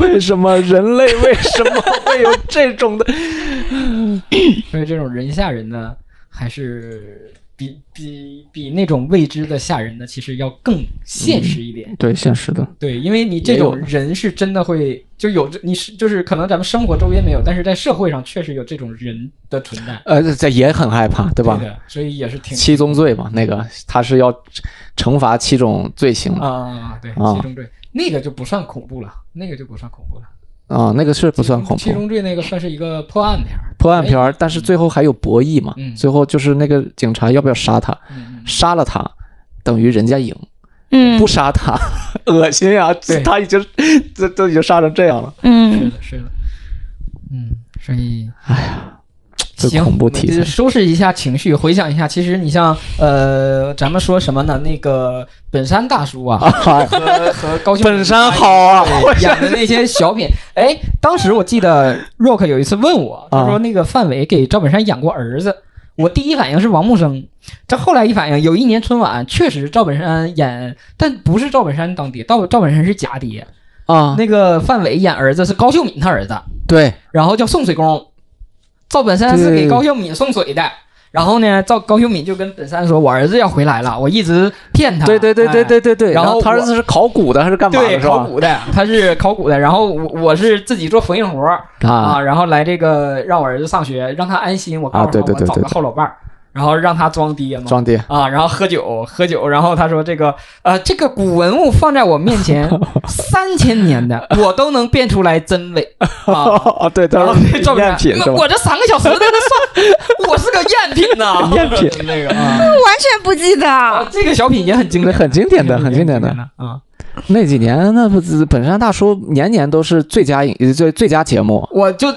为什么人类为什么会有这种的？因为这种人吓人呢，还是比那种未知的吓人呢，其实要更现实一点。对，现实的。对，因为你这种人是真的会。就有你是就是可能咱们生活周边没有，但是在社会上确实有这种人的存在。这也很害怕，对吧？对的，所以也是挺七宗罪嘛，那个他是要惩罚七种罪行嘛。啊，对，七宗罪、啊、那个就不算恐怖了，那个就不算恐怖了。啊，那个是不算恐怖。七宗罪那个算是一个破案片、哎、但是最后还有博弈嘛、嗯、最后就是那个警察要不要杀他、嗯、杀了他等于人家赢。嗯，不杀他恶心啊，他已经都已经杀成这样了。嗯，是的，是的。嗯，所以哎呀，这恐怖题材，收拾一下情绪，回想一下，其实你像咱们说什么呢，那个本山大叔啊和高兴本山好啊演的那些小品。哎，当时我记得 Rock 有一次问我，他说那个范伟给赵本山演过儿子。我第一反应是王木生，这后来一反应，有一年春晚确实赵本山演，但不是赵本山当爹，赵本山是假爹啊。那个范伟演儿子是高秀敏他儿子，对，然后叫送水工，赵本山是给高秀敏送水的。然后呢，高秀敏就跟本山说：“我儿子要回来了，我一直骗他。”对对对对对对对。哎、然后他儿子是考古的还是干嘛的？对，考古的，他是考古的。然后我是自己做缝纫活啊，然后来这个让我儿子上学，让他安心。我告诉他，我找个后老伴儿，然后让他装爹嘛，装爹啊，然后喝酒。然后他说：“这个这个古文物放在我面前3000年的，我都能辨出来真伪啊。”对，然后照片，我这3个小时都能算。我是个赝品呐，赝品那个啊，完全不记得、啊。这个小品也很经典，很经典的，很经典的啊。那几年，那本山大叔年都是最佳节目，我就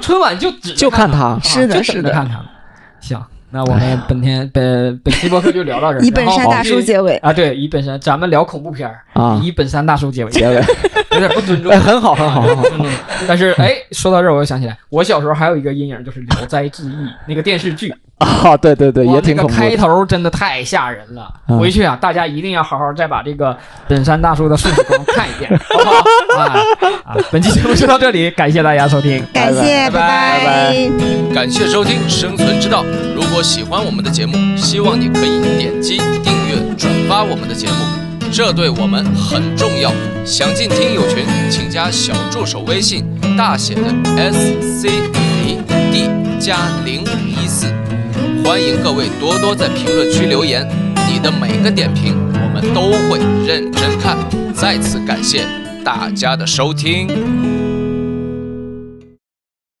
春晚就看他，是的，是的，看他。行，那我们本期播客就聊到这儿，以本山大叔结尾啊，对，以本山，咱们聊恐怖片啊，以本山大叔结尾，有点不尊重，很好，很好，很好。但是哎，说到这儿，我又想起来，我小时候还有一个阴影，就是《聊斋志异》那个电视剧啊，对对对，也挺恐怖的。那个开头真的太吓人了，回去啊，大家一定要好好再把这个本山大叔的顺时光看一遍，好不好？啊，本期节目就到这里，感谢大家收听，感谢，拜拜，感谢收听《生存之道》。如果喜欢我们的节目，希望你可以点击订阅、转发我们的节目，这对我们很重要。想进听友群，请加小助手微信，大写的 SCAD+014，欢迎各位多多在评论区留言，你的每个点评我们都会认真看。再次感谢大家的收听。